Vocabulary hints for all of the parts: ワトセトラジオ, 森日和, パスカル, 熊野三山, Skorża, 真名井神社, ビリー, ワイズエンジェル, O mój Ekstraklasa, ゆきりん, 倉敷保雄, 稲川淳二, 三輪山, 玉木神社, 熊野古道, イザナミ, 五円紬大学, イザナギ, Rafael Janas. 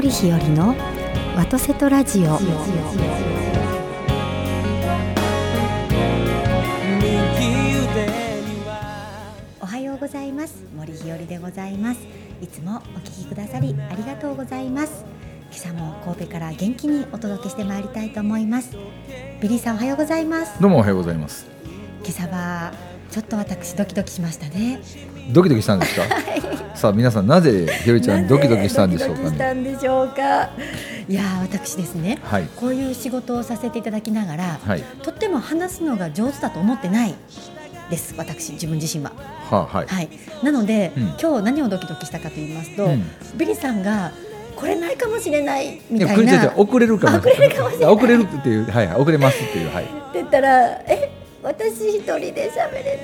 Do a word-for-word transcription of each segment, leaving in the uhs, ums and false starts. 森日和のワトセトラジオ。おはようございます。森日和でございます。いつもお聞きくださりありがとうございます。今朝も神戸から元気にお届けしてまいりたいと思います。ビリーさん、おはようございます。どうもおはようございます。今朝はちょっと私ドキドキしましたね。ドキドキしたんですか？さあ皆さん、なぜひよりちゃんドキドキしたんでしょうかね。ドキドキしたんでしょうか。いや私ですね、はい、こういう仕事をさせていただきながら、はい、とっても話すのが上手だと思ってないです私自分自身は、はあはいはい、なので、うん、今日何をドキドキしたかと言いますと、うん、ビリさんがこれないかもしれないみたいな、いや遅れるかもしれない遅れるっていう、はい、遅れますっていう、はい、って言ったら、え私一人で喋れ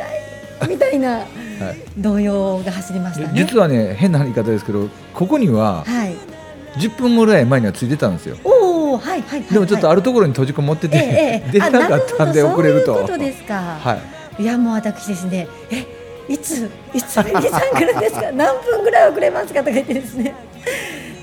ないみたいな動揺が走りましたね。実はね、変な言い方ですけど、ここにはじゅっぷんぐらい前にはついてたんですよ。おー、はいはいはいはい、でもちょっとあるところに閉じこもってて、えーえー、出なかったんで遅れると。そういうことですか、はい、いやもう私ですね、えいついつベリーさん来るんですか何分ぐらい遅れますかとか言ってですね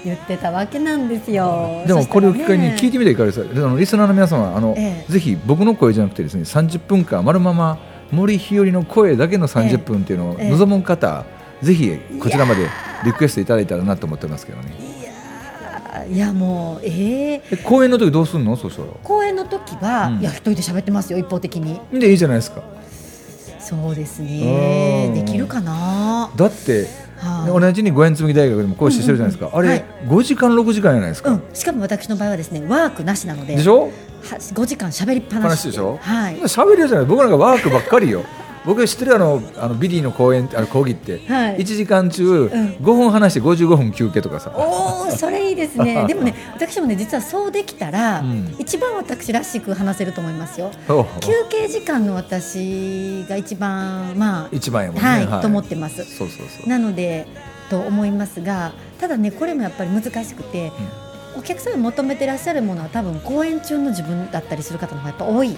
言ってたわけなんですよ。でもこれを機会に聞いてみてください。あのリスナーの皆様、あの、ええ、ぜひ僕の声じゃなくてですね、さんじゅっぷんかん丸まま森日和の声だけのさんじゅっぷんっていうのを望む方、ええ、ぜひこちらまでリクエストいただいたらなと思ってますけどね。いやいやもう、えー、公演の時どうするの？そうそう、公演の時は、うん、いや一人で喋ってますよ一方的に。でいいじゃないですか。そうですね、できるかな。だって同じに五円紬大学でも講師してるじゃないですか、うんうん、あれ、はい、ごじかんろくじかんじゃないですか、うん、しかも私の場合はですねワークなしなので、でしょ、ごじかん喋りっぱなしでしょ、はい、喋るじゃない。僕なんかワークばっかりよ僕知ってるあの、あのビリーの講演、あの講義って、はい、いちじかん中ごふん話してごじゅうごふん休憩とかさ、うん、おそれいいですねでもね、私もね実はそうできたら、うん、一番私らしく話せると思いますよ。休憩時間の私が一番、まあ、一番やもんね、はいはい、と思ってます。そうそうそう、なのでと思いますが、ただねこれもやっぱり難しくて、うん、お客さんが求めてらっしゃるものは多分講演中の自分だったりする方の方がやっぱ多い。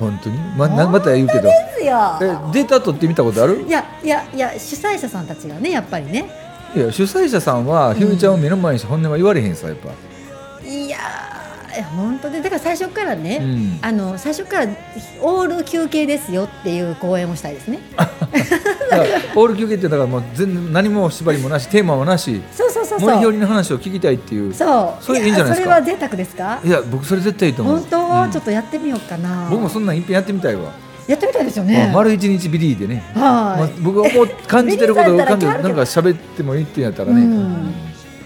本当に ま, また言うけどデータ取ってみたことある？いやいやいや、主催者さんたちがねやっぱりね、いや主催者さんはひよりちゃんを目の前にして本音は言われへんさ、やっぱいや本当で、だから最初からね、うん、あの最初からオール休憩ですよっていう講演をしたいですねオール休憩ってだからもう全然何も縛りもなしテーマもなし、そうそうそうそう、森ひよりの話を聞きたいっていう、そうそれいいんじゃないですか。それは贅沢ですか？いや僕それ絶対いいと思う。本当、うん、ちょっとやってみようかな。僕もそんなん一遍やってみたいわ。やってみたいですよね、まあ、丸一日ビリーでね、はい、まあ、僕はもう感じてることを感じてなんか喋ってもいいってやったらね、うん、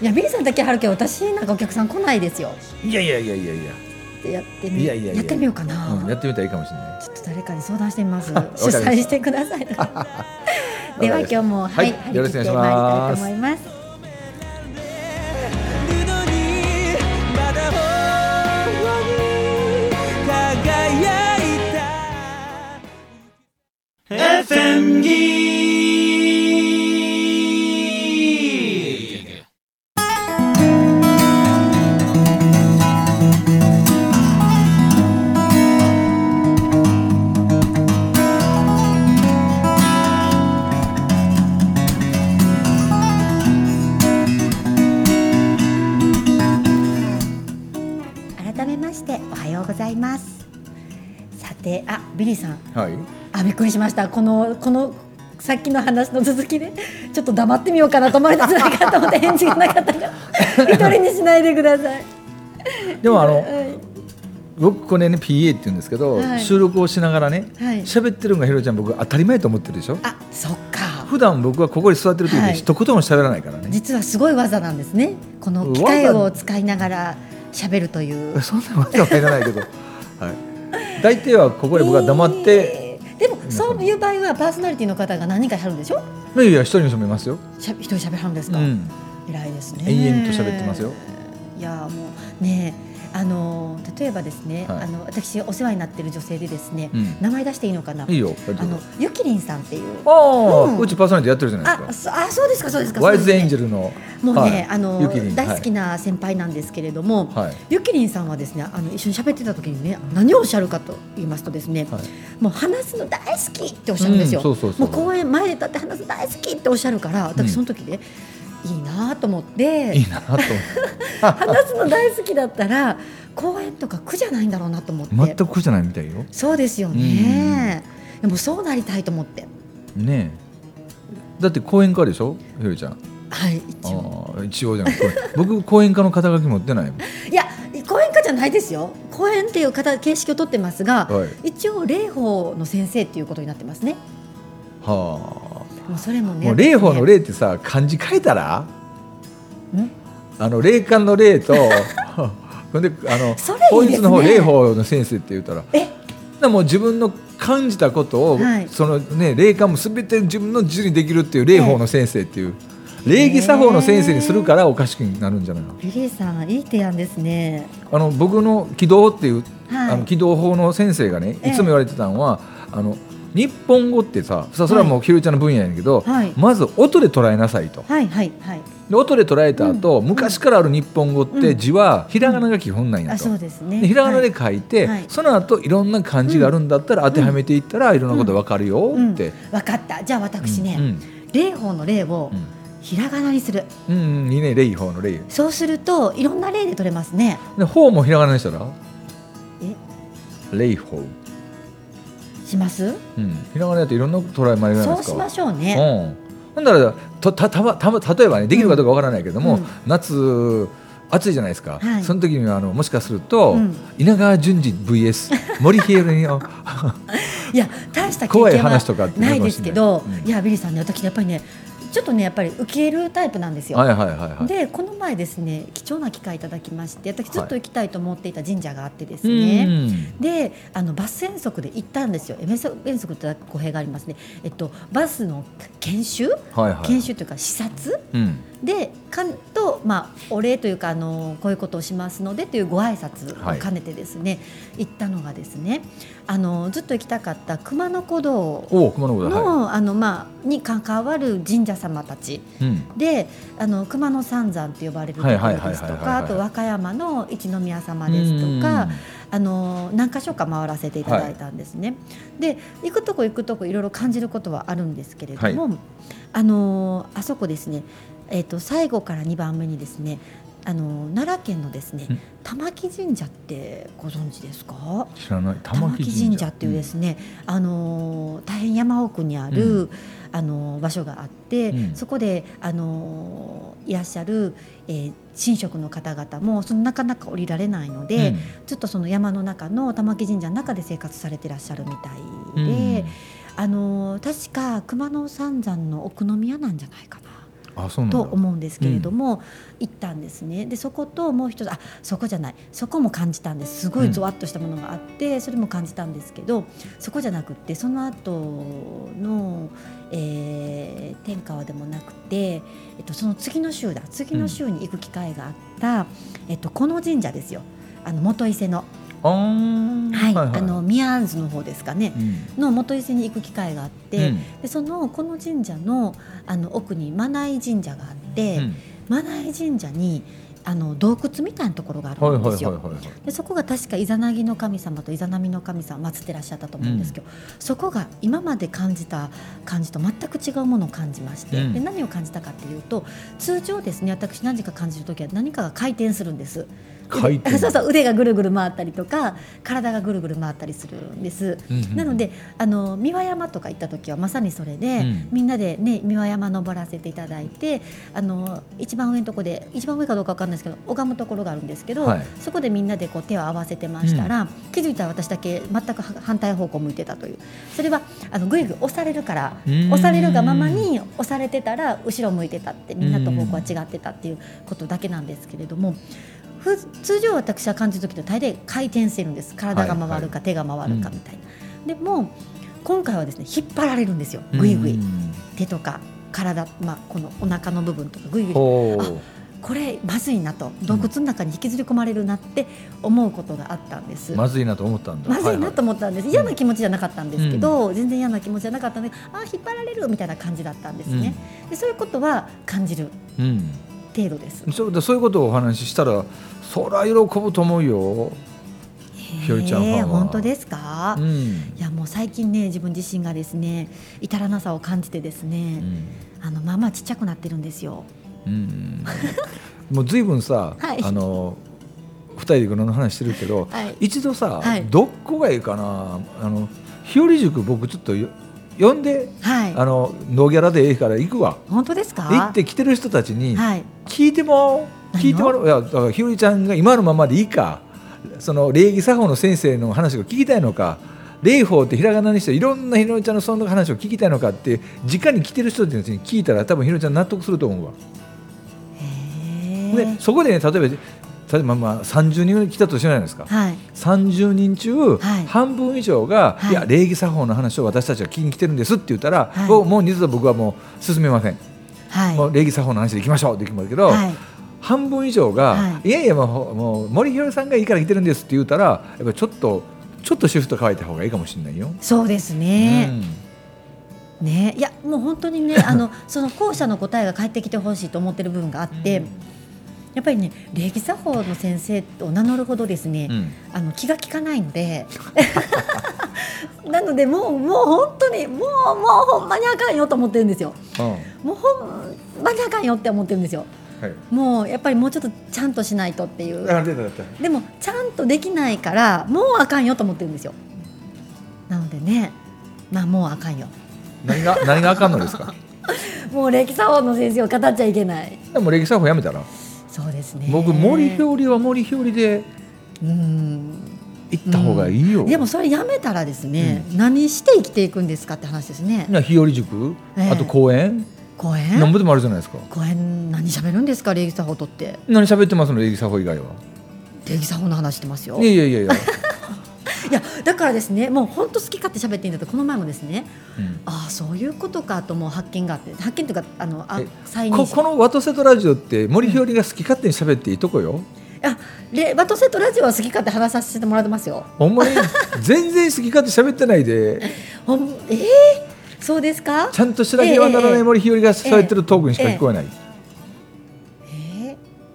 いやビリーさんだけはるけど私なんかお客さん来ないですよ。いやいやいやいやいややってみ、いやいやいややってみようかな、うん、やってみたらいいかもしれない。ちょっと誰かに相談してみます主催してくださいでは今日も、はい、はい、よろしくお願いします。張り切ってまいりたいと思います。あ、ビリーさん、はい、あ、びっくりしました。この、このさっきの話の続きでちょっと黙ってみようかなと思われたんじゃないかと思って返事がなかったから一人にしないでくださいでもあの、はい、僕これね ピーエー って言うんですけど、はい、収録をしながらね喋、はい、ってるのがひろちゃん僕当たり前と思ってるでしょ。あ、そっか。普段僕はここに座ってる時に一言も喋らないからね、はい、実はすごい技なんですね。この機械を使いながら喋るという、そんな技はいらないけどはい、大抵はここで僕が黙って、えー、でもそういう場合はパーソナリティの方が何人かやるんでしょ。いやいや一人も喋りますよ。しゃ一人喋るんですか、うん、偉いですね。永遠と喋ってますよ。いやもうね、あの例えばですね、はい、あの私お世話になっている女性でですね、うん、名前出していいのかな。いいよ。あのゆきりんさんっていう、あ、うん、うちパーソナリティやってるじゃないですか。ああ、そうですかそうですか。ワイズエンジェルのもうね、はい、あの大好きな先輩なんですけれども、はい、ゆきりんさんはですね、あの一緒に喋ってた時にね、何をおっしゃるかと言いますとですね、はい、もう話すの大好きっておっしゃるんですよ。もう公演前で立って話すの大好きっておっしゃるから、私その時で、うん、いいなと思っていいなと話すの大好きだったら公園とか苦じゃないんだろうなと思って。全く苦じゃないみたいよ。そうですよね。でもそうなりたいと思ってねえ。だって公園家でしょひろりちゃん。はい、一応。あ、一応じゃない僕公園家の肩書き持ってない。いや公園家じゃないですよ。公園っていう形式を取ってますが、はい、一応霊法の先生っていうことになってますね。はあ、もうそれもね、もう霊法の霊ってさ、漢字変えたら、んあの霊感の霊とであの法律の方霊法の先生って言ったら、えだもう自分の感じたことを、はい、そのね、霊感もすべて自分の自由にできるっていう霊法の先生っていう、えー、礼儀作法の先生にするからおかしくなるんじゃないの。ビリーさんいい提案ですね。あの僕の軌道っていう、はい、あの軌道法の先生がね、いつも言われてたのは、えー、あの日本語ってさ、それはもうひろりちゃんの分野やねんけど、はい、まず音で捉えなさいと、はいはいはい、で音で捉えた後、うん、昔からある日本語って字はひらがなが基本なんやと、うんうん、あ、そうですね、でひらがなで書いて、はい、その後いろんな漢字があるんだったら当てはめていったらいろんなこと分かるよって、うんうんうん、分かった。じゃあ私ね、うんうん、霊法の霊をひらがなにする、うんうん、いいね、霊法の霊。そうするといろんな霊で取れますね。で法もひらがなにしたらえ霊法します、うん、ひらがなだといろんな捉えまれるじゃないですか。そうしましょうね、うん、なんだろうとたたた例えばね、できるかどうかわからないけども、うん、夏暑いじゃないですか、はい、その時にはあのもしかすると、うん、稲川淳二 ブイエス 森ひよりのいや大した経験はないですけど、うん、いやビリーさんね、私やっぱりねちょっとねやっぱり受けるタイプなんですよ、はいはいはいはい、でこの前ですね、貴重な機会いただきまして、私ずっと行きたいと思っていた神社があってですね、はい、であのバス遠足で行ったんですよ。遠足って語弊がありますね、えっと、バスの研修、はいはい、研修というか視察、うん、でかんと、まあ、お礼というかあのこういうことをしますのでというご挨拶を兼ねてですね、はい、行ったのがですね、あのずっと行きたかった熊野古道に関わる神社様たち、うん、であの熊野三山と呼ばれるところですとか、あと和歌山の一宮様ですとか、あの何か所か回らせていただいたんですね、はい、で行くとこ行くとこいろいろ感じることはあるんですけれども、はい、あのあそこですね、えーと、最後からにばんめにですね、あの奈良県のですね玉木神社ってご存知ですか。知らない。玉木神社っていうですね、うん、あの大変山奥にある、うん、あの場所があって、うん、そこであのいらっしゃる、えー、神職の方々もそのなかなか降りられないので、うん、ちょっとその山の中の玉木神社の中で生活されてらっしゃるみたいで、うん、あの確か熊野三山の奥宮なんじゃないかなと思うんですけれども、うん、行ったんですね。でそこともう一つ、あそこじゃない、そこも感じたんです。すごいゾワッとしたものがあって、うん、それも感じたんですけど、そこじゃなくってその後の、えー、天川でもなくて、えっと、その次の週だ次の週に行く機会があった、うん、えっと、この神社ですよ、あの元伊勢のはいはいはい、あの宮安の方ですかね、うん、の元伊勢に行く機会があって、うん、でそのこの神社 の, あの奥に真名井神社があって、うん、真名井神社にあの洞窟みたいなところがあるんですよ、はいはいはいはい、でそこが確かイザナギの神様とイザナミの神様を祀ってらっしゃったと思うんですけど、うん、そこが今まで感じた感じと全く違うものを感じまして、うん、で何を感じたかっていうと、通常ですね、私何か感じるときは何かが回転するんです。そうそう、腕がぐるぐる回ったりとか体がぐるぐる回ったりするんです、うんうん、なのであの三輪山とか行った時はまさにそれで、うん、みんなで、ね、三輪山登らせていただいて、あの一番上のとこで一番上かどうか分かんないですけど拝むところがあるんですけど、はい、そこでみんなでこう手を合わせてましたら、うん、気づいたら私だけ全く反対方向向いてたという。それはあのぐいぐい押されるから押されるがままに押されてたら後ろ向いてたって、みんなと方向は違ってたっていうことだけなんですけれども、通常私は感じるときと大体回転してるんです。体が回るか手が回るかみたいな、はいはい、うん、でも今回はですね引っ張られるんですよ、ぐいぐい手とか体、まあ、このお腹の部分とかぐいぐい、あこれまずいなと、洞窟の中に引きずり込まれるなって思うことがあったんです、うん、まずいなと思ったんだまずいなと思ったんです、はいはい、嫌な気持ちじゃなかったんですけど、うん、全然嫌な気持ちじゃなかったんで、あ引っ張られるみたいな感じだったんですね、うん、でそういうことは感じる、うん、程度です。そう、そういうことをお話ししたらそりゃ喜ぶと思うよ、ひよりちゃんファンは。本当ですか、うん、いやもう最近ね自分自身がですね至らなさを感じてですね、うん、あのまあまあちっちゃくなってるんですよ。うんもう随分さ、はい、あのふたりでいろんな話してるけど、はい、一度さ、はい、どこがいいかな、あの日和塾僕ちょっと呼んで、はい、あのノギャラでいいから行くわ。本当ですか？行って来てる人たちに聞いても、はい、聞いてもらう。いやだから日和ちゃんが今のままでいいか、その礼儀作法の先生の話が聞きたいのか、礼法ってひらがなにしていろんなひろりちゃんのそんな話を聞きたいのかって直に来てる人たちに聞いたら多分ひろりちゃん納得すると思うわ。でそこで、ね、例えば、例えばまあさんじゅうにん来たとしないですか、はい、さんじゅうにん中、はい、半分以上が、はい、いや礼儀作法の話を私たちが聞きに来てるんですって言ったら、はい、もう二度と僕はもう進めません、はい、もう礼儀作法の話でいきましょうって言うんだけど、はい、半分以上が、はい、いやいやもう、もう森ひろりさんがいいから来てるんですって言ったらやっぱちょっとちょっとシフト変えた方がいいかもしれないよ。そうですね、うん、ね、いやもう本当にねあのその後者の答えが返ってきてほしいと思ってる部分があって、うん、やっぱりね礼儀作法の先生を名乗るほどですね、うん、あの気が利かないのでなのでもう、もう本当にもう、もうほんまにあかんよと思ってるんですよ、うん、もうほんまにあかんよって思ってるんですよ、はい、もうやっぱりもうちょっとちゃんとしないとっていう。でもちゃんとできないからもうあかんよと思ってるんですよ。なのでね、まあもうあかんよ。何が、何があかんのですかもう礼儀作法の先生を語っちゃいけない。でも礼儀作法やめたら。そうですね、僕森ひょうりは森ひょうりで行った方がいいよ、うん、でもそれやめたらですね、うん、何して生きていくんですかって話ですね。日和塾、えー、あと公園公園何部でもあるじゃないですか。公園何喋るんですか礼儀作法とって。何喋ってますの礼儀作法以外は。礼儀作法の話してますよ。いやいやいやいやいやだからですね、もう本当好き勝手喋っていいんだと。この前もですね、うん、ああそういうことかともう発見があって、発見というかあのあ再認識。 こ, このワトセトラジオって森ひよりが好き勝手に喋っていいとこよ、うん、いやワトセトラジオは好き勝手話させてもらってますよ。ほんまに全然好き勝手喋ってないでほん、えー、そうですか。ちゃんとしなければならない森ひよりが喋ってるトークにしか聞こえない。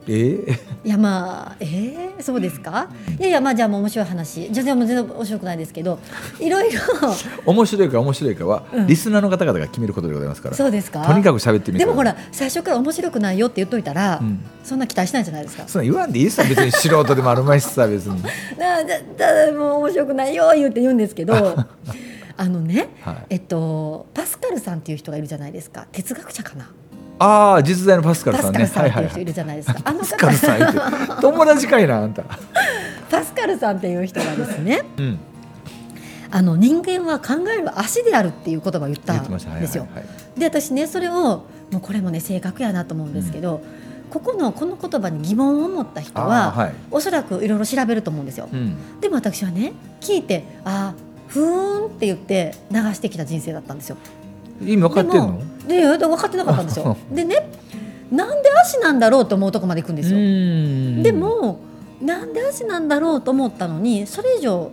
えー、いやまあ、えー、そうですか。いやいや、まあじゃあもう面白い話、じゃあもう全然面白くないですけど、いろいろ面白いか面白いかは、うん、リスナーの方々が決めることでございますから。そうですか。とにかく喋ってみて。でもほら最初から面白くないよって言っといたら、うん、そんな期待しないじゃないですか。そんな言わんでいいですよ、別に素人でもあるまいしさ別にだだだもう面白くないよ言って言うんですけどあのね、はい、えっとパスカルさんっていう人がいるじゃないですか、哲学者かな。ああ実在のパスカルさんね。パスカルさんっていう人いるじゃないですか。パスカルさんって友達かいなあんた。パスカルさんっていう人がですね、うん、あの人間は考える足であるっていう言葉を言ったんですよ、はいはいはい、で私ねそれをもうこれもね正確やなと思うんですけど、うん、ここのこの言葉に疑問を持った人は、はい、おそらくいろいろ調べると思うんですよ、うん、でも私はね聞いてあふーんって言って流してきた人生だったんですよ。意味分かってんの？でも、で、分かってなかったんですよでね、なんで足なんだろうと思うとこまで行くんですよ。でもなんで足なんだろうと思ったのにそれ以上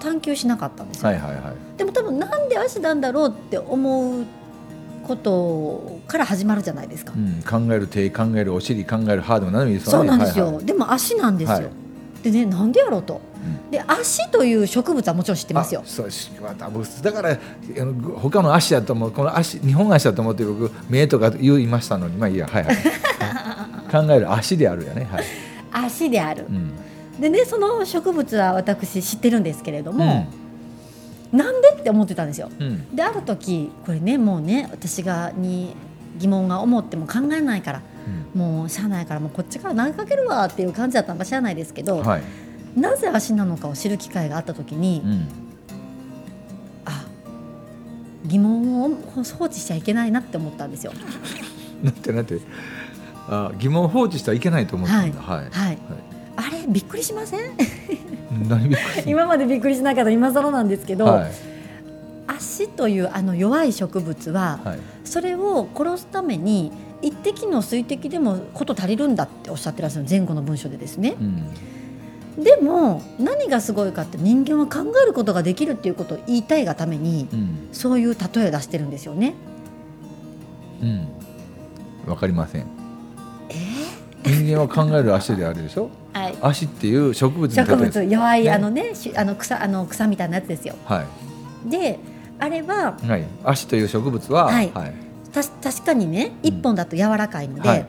探求しなかったんですよ、はいはいはい、でも多分なんで足なんだろうって思うことから始まるじゃないですか、うん、考える手、考えるお尻、考える歯でも何でもいいですよね。そうなんですよ、はいはい、でも足なんですよ、はい、でね、なんでやろうと、うん、で足という植物はもちろん知ってますよ。そうだから他の足だと思う、この足日本足だと思って僕目とか言いましたのに、まあいいや、はいはい考える足であるよね、はい、足である、うん、でねその植物は私知ってるんですけれども、うん、なんでって思ってたんですよ、うん、である時これねもうね私がに疑問が思っても考えないから、うん、もうしゃあないからもうこっちから投げかけるわっていう感じだったのか知らないですけど、はい、なぜ足なのかを知る機会があった時に、うん、あ疑問を放置しちゃいけないなって思ったんですよなんてなんてあ疑問を放置してはいけないと思ったんだ、はいはいはい、あれびっくりしません何びっくり今までびっくりしなかった今更なんですけど、はい、足というあの弱い植物は、はい、それを殺すために一滴の水滴でもこと足りるんだっておっしゃってらっしゃる前後の文章でですね、うん、でも何がすごいかって人間は考えることができるっていうことを言いたいがために、うん、そういう例えを出してるんですよね。うん、わかりません。えー、人間は考える足であるでしょ、はい、足っていう植物の例えです。植物弱い、ね、あのねあの草あの草みたいなやつですよ。はい、であれは、はい、足という植物は、はいはい、た確かにね一本だと柔らかいので、うんはい、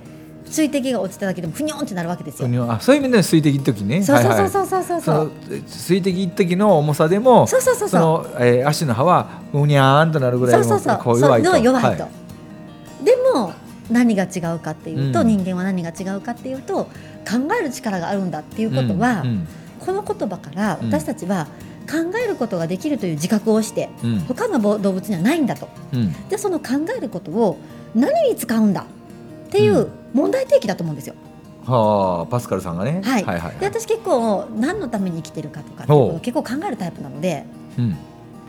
水滴が落ちただけでもふにょんってなるわけですよ。あ、そういう意味で水滴一時ね、そうそうそうそうそうそう、はいはい、その水滴一時の重さでもそうそうそうそう、その、えー、足の葉はうにゃーんとなるぐらいの弱いと、そうそうそう、の弱いと、はい、でも何が違うかっていうと、うん、人間は何が違うかっていうと考える力があるんだっていうことは、うんうん、この言葉から私たちは、うん、考えることができるという自覚をして、うん、他の動物にはないんだと、うん、でその考えることを何に使うんだっていう問題提起だと思うんですよ、うん、はあ、パスカルさんがね、はいはいはいはい、で私結構何のために生きてるかとかっていうことを結構考えるタイプなので、うん、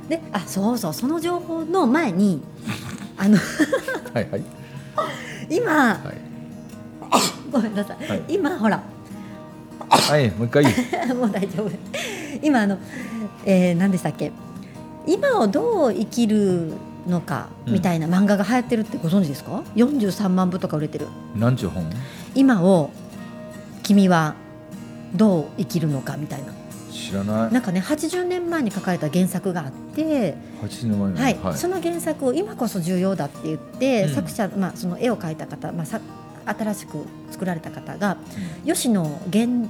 で、あ、そうそう、その情報の前にあのはい、はい、今、はい、ごめんなさい、はい、今ほら、はい、もう一回もう大丈夫今あの、えー、何でしたっけ、今をどう生きるのかみたいな漫画が流行ってるってご存知ですか、うん、よんじゅうさんまんぶとか売れてる、何十本、今を君はどう生きるのかみたいな、知らない、なんかねはちじゅうねんまえに書かれた原作があって、はちじゅうねんまえの、はいはい、その原作を今こそ重要だって言って、うん、作者、まあ、その絵を描いた方、まあ、さ新しく作られた方が、うん、吉野源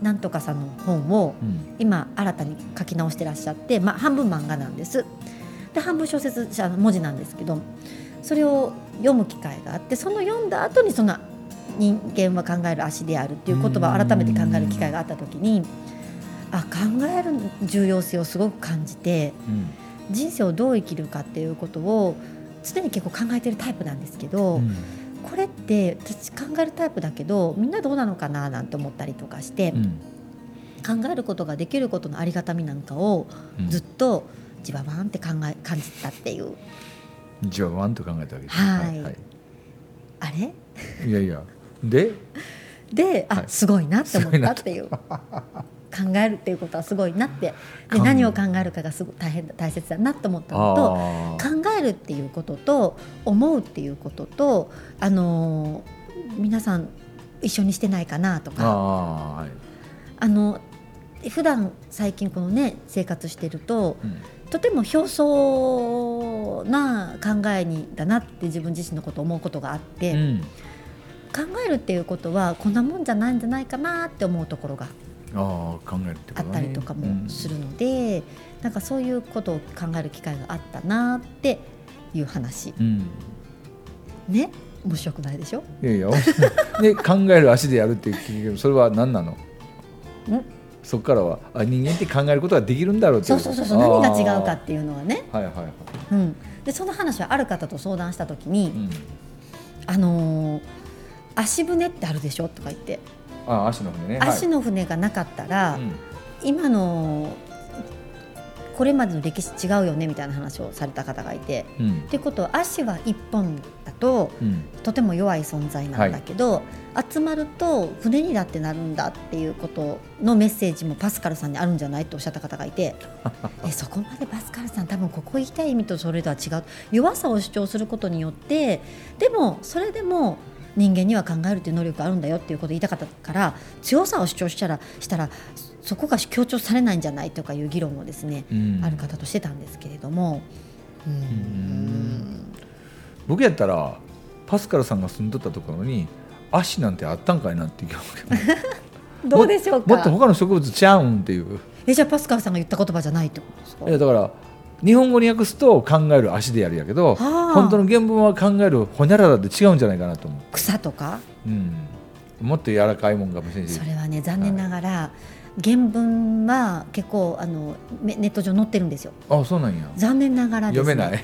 なんとかさんの本を今新たに書き直してらっしゃって、まあ、半分漫画なんです、で半分小説者の文字なんですけど、それを読む機会があって、その読んだ後にその人間は考える足であるっていう言葉を改めて考える機会があった時に、あ、考える重要性をすごく感じて、うん、人生をどう生きるかっていうことを常に結構考えてるタイプなんですけど、うん、これって私考えるタイプだけどみんなどうなのかななんて思ったりとかして、うん、考えることができることのありがたみなんかをずっとじわばんって考え感じたっていう、じわばんと考えたわけです、はいはいはい、あれいやいやでで、あ、はい、すごいなって思ったっていう考えるっていうことはすごいなって、で何を考えるかがすごい 大変だ大切だなと思ったのと、考えるっていうことと思うっていうことと、あのー、皆さん一緒にしてないかなとか、あ、はい、あの普段最近このね生活してると、うん、とても表層な考えにだなって自分自身のことを思うことがあって、うん、考えるっていうことはこんなもんじゃないんじゃないかなって思うところが、ああ、考えるってことね、あったりとかもするので、うん、なんかそういうことを考える機会があったなっていう話、うん、ね、面白くないでしょ。いやいやで考える足でやるって聞いてもそれは何なのん、そこからはあ人間って考えることができるんだろうってそうそうそうそう、何が違うかっていうのはね、はいはいはい、うん、でその話はある方と相談した時に、うん、あのー、足舟ってあるでしょとか言って、ああ、足の船ね、足の船がなかったら、はい、今のこれまでの歴史違うよねみたいな話をされた方がいて、うん、ってことは足は一本だと、うん、とても弱い存在なんだけど、はい、集まると船にだってなるんだっていうことのメッセージもパスカルさんにあるんじゃないとおっしゃった方がいてえ、そこまでパスカルさん多分ここ行きたい意味とそれとは違う、弱さを主張することによって、でもそれでも人間には考えるという能力があるんだよっていうことを言いたかったから、強さを主張したら、したらそこが強調されないんじゃないとかいう議論をですね、うん、ある方としてたんですけれども、うーん、うーん、僕やったらパスカルさんが住んどったところに足なんてあったんかいなっていうどうでしょうか、 も, もっと他の植物ちゃうんっていう、え、じゃあパスカルさんが言った言葉じゃないってことですか。いや、だから日本語に訳すと考える足でやるやけど、はあ、本当の原文は考えるほにゃららで違うんじゃないかなと思う。草とか、うん、もっと柔らかいもんかもしれない。それはね、残念ながら、はい、原文は結構あのネット上載ってるんですよ。あ、そうなんや。残念ながらですね、読めない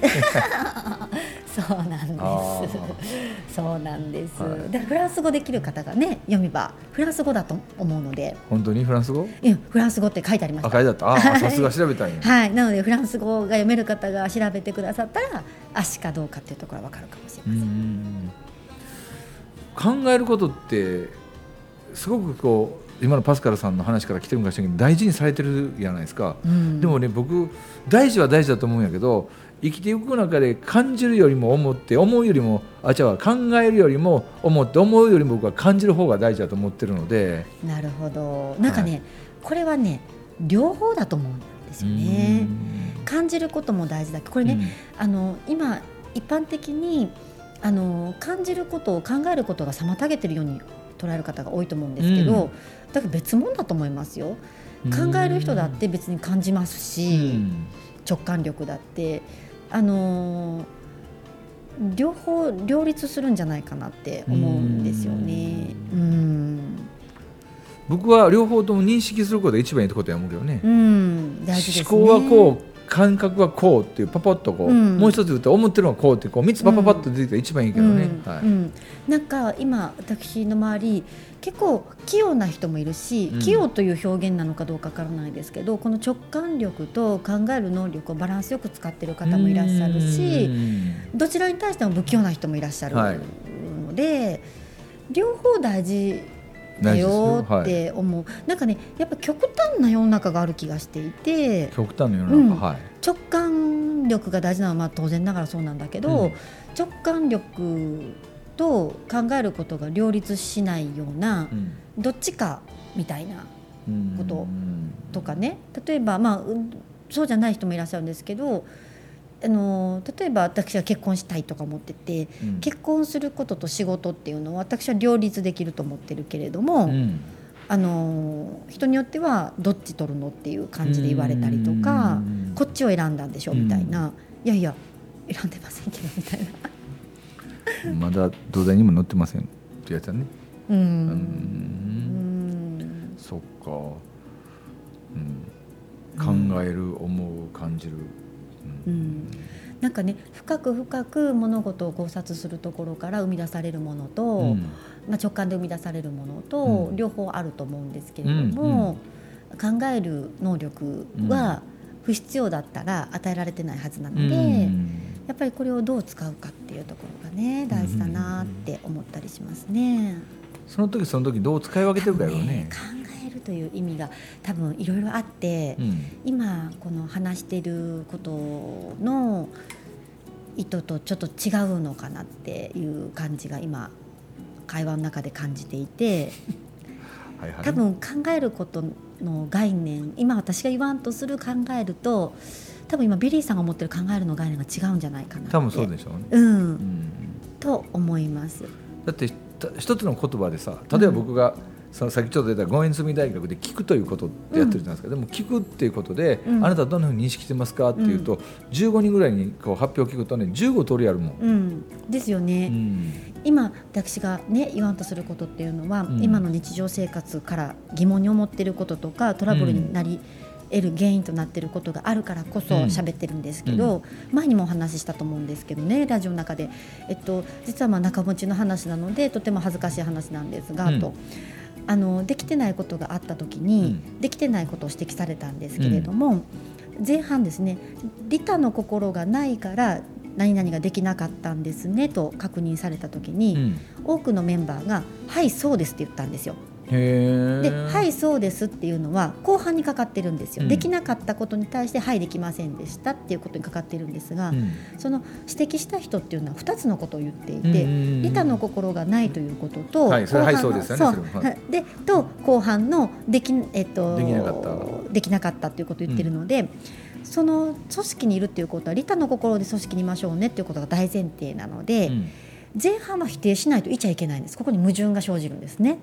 そうなんですそうなんです、はい、でフランス語できる方がね読めばフランス語だと思うので。本当にフランス語？いや、フランス語って書いてありました。あ、書いてあった。あ、さすが調べたんや、はい、なのでフランス語が読める方が調べてくださったら足かどうかっていうところは分かるかもしれません。うん、考えることってすごくこう今のパスカルさんの話から来てるかもしれないけど大事にされてるじゃないですか。うん、でもね、僕大事は大事だと思うんやけど、生きていく中で感じるよりも思って思うよりもあ違う考えるよりも思って思うよりも僕は感じる方が大事だと思ってるので。なるほど。なんかね、はい、これはね両方だと思うんですよね。感じることも大事だけどこれね、うん、あの今一般的にあの感じることを考えることが妨げてるように捉える方が多いと思うんですけど、うん、だから別物だと思いますよ。考える人だって別に感じますし、うん、直感力だってあの両方両立するんじゃないかなって思うんですよね。うん、うん、僕は両方とも認識することが一番いいことや思うけどね。うん、大事ですね。思考はこう、感覚はこうっていうパパッとこう、うん、もう一つ言うと思ってるのはこうってこうみっつパパパッと出てきたら一番いいけどね、うんはいうん、なんか今私の周り結構器用な人もいるし、うん、器用という表現なのかどうかわからないですけどこの直感力と考える能力をバランスよく使ってる方もいらっしゃるしどちらに対しても不器用な人もいらっしゃるので、はい、両方大事だよって思う、はい、なんかねやっぱ極端な世の中がある気がしていて極端な世の中、うんはい、直感力が大事なのはまあ当然ながらそうなんだけど、うん、直感力と考えることが両立しないような、うん、どっちかみたいなこととかね例えば、まあ、そうじゃない人もいらっしゃるんですけどあの例えば私は結婚したいとか思ってて、うん、結婚することと仕事っていうのは私は両立できると思ってるけれども、うん、あの人によってはどっち取るのっていう感じで言われたりとかこっちを選んだんでしょみたいな、うん、いやいや選んでませんけどみたいなまだ土台にも載ってませんってやつだねうん、うん、そっか、うん、考える思う感じるうん、なんかね深く深く物事を考察するところから生み出されるものと、うんまあ、直感で生み出されるものと、うん、両方あると思うんですけれども、うんうん、考える能力は不必要だったら与えられてないはずなので、うん、やっぱりこれをどう使うかっていうところがね大事だなって思ったりしますね、うん、その時その時どう使い分けてるかよねという意味が多分いろいろあって、うん、今この話していることの意図とちょっと違うのかなっていう感じが今会話の中で感じていてはい、はい、多分考えることの概念今私が言わんとする考えると多分今ビリーさんが持ってる考えるの概念が違うんじゃないかなって多分そうでしょうね、うんうん、と思います。だって一つの言葉でさ例えば僕が、うんその先ちょっと出た五円住大学で聞くということってやってるじゃないですか、うん、でも聞くっていうことで、うん、あなたはどんなふうに認識してますかっていうと、うん、じゅうごにんぐらいにこう発表を聞くとねじゅうごとおりやるもん、うん、ですよね、うん、今私が、ね、言わんとすることっていうのは、うん、今の日常生活から疑問に思っていることとかトラブルになり得る原因となっていることがあるからこそ喋ってるんですけど、うん、前にもお話ししたと思うんですけどねラジオの中で、えっと、実はまあ仲持ちの話なのでとても恥ずかしい話なんですが、うん、とあのできてないことがあった時に、うん、できてないことを指摘されたんですけれども、うん、前半ですね利他の心がないから何々ができなかったんですねと確認された時に、うん、多くのメンバーがはいそうですって言ったんですよ。へではいそうですっていうのは後半にかかってるんですよ、うん、できなかったことに対してはいできませんでしたっていうことにかかってるんですが、うん、その指摘した人っていうのはふたつのことを言っていて、うん、利他の心がないということと後半のでき、えっと、できなかったできなかったということを言ってるので、うん、その組織にいるっていうことは利他の心で組織にいましょうねっていうことが大前提なので、うん前半は否定しないといちゃいけないんです。ここに矛盾が生じるんですね。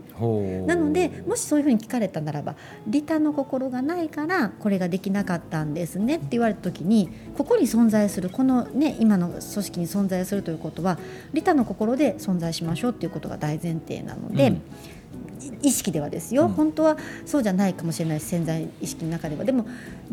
なのでもしそういうふうに聞かれたならば利他の心がないからこれができなかったんですねって言われた時にここに存在するこの、ね、今の組織に存在するということは利他の心で存在しましょうっていうことが大前提なので、うん意識ではですよ、うん、本当はそうじゃないかもしれない潜在意識の中ではでも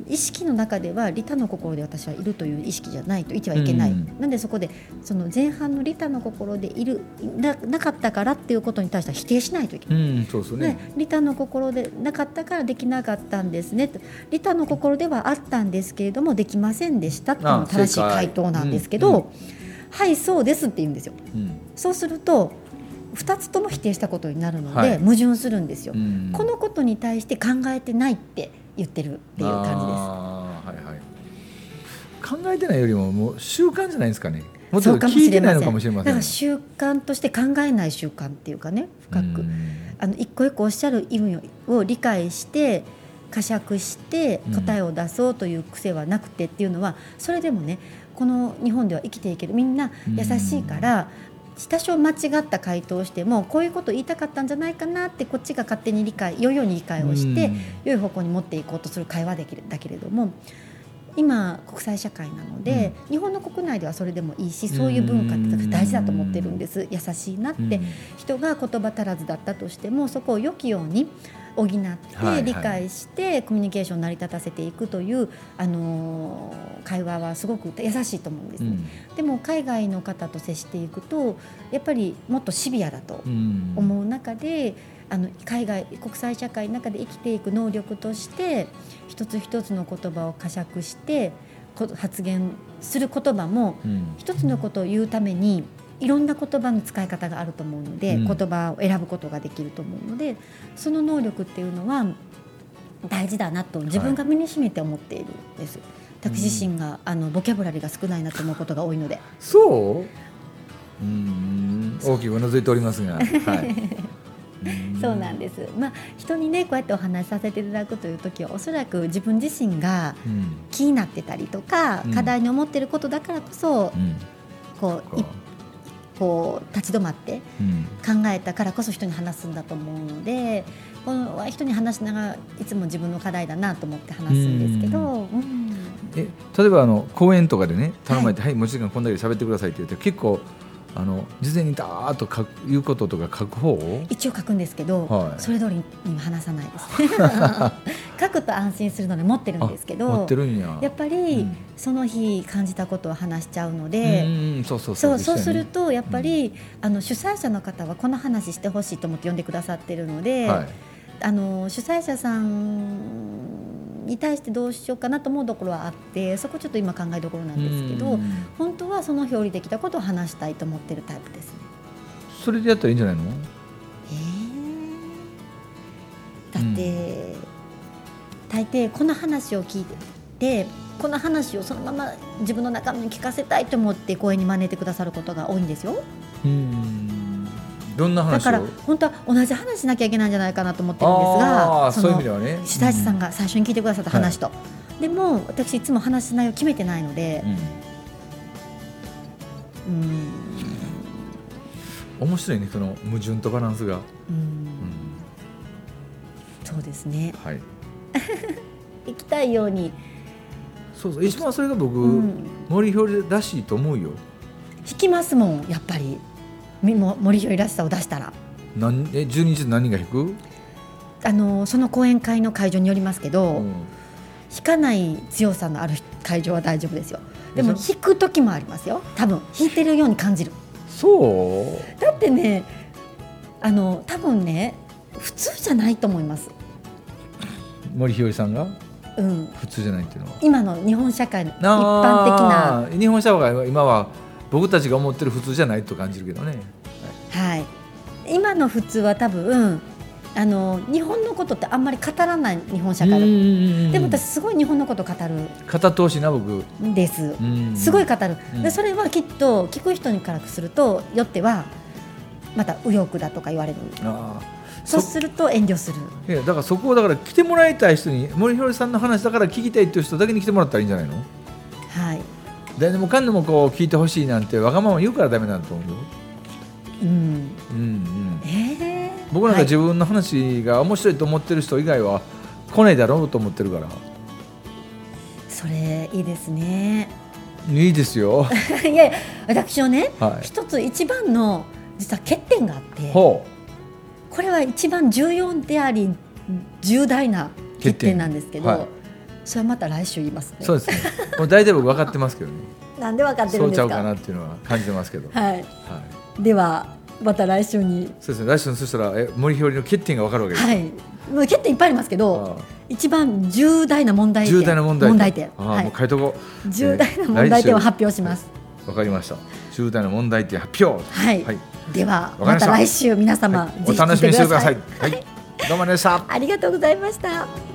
意識の中では利他の心で私はいるという意識じゃないといてはいけない、うん、なのでそこでその前半の利他の心でいる な, なかったからっていうことに対しては否定しないといけない、うんそうですね、利他の心でなかったからできなかったんですねと利他の心ではあったんですけれどもできませんでしたっていうのが正しい回答なんですけど、うんうん、はいそうですって言うんですよ、うん、そうするとふたつとも否定したことになるので、はい、矛盾するんですよ、うん、このことに対して考えてないって言ってるっていう感じです。あ、はいはい、考えてないより も, もう習慣じゃないですかね。もっと聞いてないのかもしれません。だから習慣として考えない習慣っていうかね深くあの一個一個おっしゃる意味を理解して呵責して答えを出そうという癖はなくてっていうのは、それでもねこの日本では生きていける、みんな優しいから多少間違った回答をしてもこういうことを言いたかったんじゃないかなってこっちが勝手に理解よいように理解をして良い方向に持っていこうとする会話できるだけれども、今国際社会なので、うん、日本の国内ではそれでもいいし、そういう文化って大事だと思ってるんです。優しいなって、うん、人が言葉足らずだったとしてもそこを良きように補って理解して、はいはい、コミュニケーションを成り立たせていくという、あのー、会話はすごく優しいと思うんですね、うん、でも海外の方と接していくとやっぱりもっとシビアだと思う中で、うん、あの海外国際社会の中で生きていく能力として一つ一つの言葉を呵責して発言する言葉も、うん、一つのことを言うためにいろんな言葉の使い方があると思うので、うん、言葉を選ぶことができると思うので、その能力っていうのは大事だなと自分が身にしめて思っているんです、はい、私自身が、うん、あのボキャブラリーが少ないなと思うことが多いので。そう？うーん、大きくうなずいておりますが、はいそうなんです、まあ、人にねこうやってお話しさせていただくという時はおそらく自分自身が気になってたりとか、うん、課題に思っていることだからこそ、うん、こう一歩こう立ち止まって考えたからこそ人に話すんだと思うので、うん、人に話しながらいつも自分の課題だなと思って話すんですけど、うんうん、え例えばあの講演とかでね頼まれて、はい、はい、持ち時間こんだけ喋ってくださいって言って結構あの事前にだーっと書くいうこととか書く方を一応書くんですけど、はい、それ通りに話さないです書くと安心するので持ってるんですけど、持ってるんや、やっぱりその日感じたことを話しちゃうので、うん、そうそうそう、そうするとやっぱり、うん、あの主催者の方はこの話してほしいと思って呼んでくださってるので、はい、あの主催者さんに対してどうしようかなと思うところはあって、そこちょっと今考えどころなんですけど、本当はその日降りてきたことを話したいと思ってるタイプですね。それでやったらいいんじゃないの、えー、だって、うん、大抵この話を聞いてこの話をそのまま自分の中身に聞かせたいと思って講演に招いてくださることが多いんですよ。うん、どんな話を、だから本当は同じ話しなきゃいけないんじゃないかなと思ってるんですが、そのそういう意味ではね、主催者さんが最初に聞いてくださった話と、うん、はい、でも私いつも話す内容決めてないので、うん、うん、面白いね、その矛盾とバランスが、うん、うん、そうですね、はい、行きたいように、そうそう、一番それが僕、うん、森ひょりらしいと思うよ。引きますもん、やっぱり森ひょりらしさを出したら。何えじゅうににち何が引く、あのその講演会の会場によりますけど、うん、引かない強さのある会場は大丈夫ですよ。でも引く時もありますよ、多分引いてるように感じる。そうだってね、あの多分ね普通じゃないと思います、森ひょりさんが、うん、普通じゃないっていうのは今の日本社会の一般的な、日本社会は今は僕たちが思ってる普通じゃないと感じるけどね、はい、はい、今の普通は多分あの日本のことってあんまり語らない日本社会だと思う。でも私すごい日本のこと語る、語ってほしいな僕です、すごい語る、うん、でそれはきっと聞く人からするとよってはまた右翼だとか言われる。あ、そうすると遠慮する。いやだからそこをだから来てもらいたい人に、森ひょりさんの話だから聞きたいっていう人だけに来てもらったらいいんじゃないの。はい、誰でもかんでもこう聞いてほしいなんてわがまま言うからダメなんだと思う、うんうんうん、えー、僕なんか自分の話が面白いと思ってる人以外は来ないだろうと思ってるから。それいいですね。いいですよいや私はね、はい、一つ一番の実は欠点があって、ほう、これは一番重要であり重大な欠点なんですけど、はい、それはまた来週言いますね。そうですね、もう大体僕分かってますけどねなんで分かってるんですか。そうちゃうかなっていうのは感じてますけど、はいはい、ではまた来週に。そうですね、来週に。そしたらえ森ひょりの欠点が分かるわけです、はい、もう欠点いっぱいありますけど、一番重大な問題点、重大な問題 点, 問題点、あ、はい、もう書いとこう。重大な問題点を発表します、えー、分かりました。重大な問題点発表、はいはい、では ま, また来週皆様、はい、ぜひお楽しみにしてください、はいはい、どうもありがとうございました。ありがとうございました。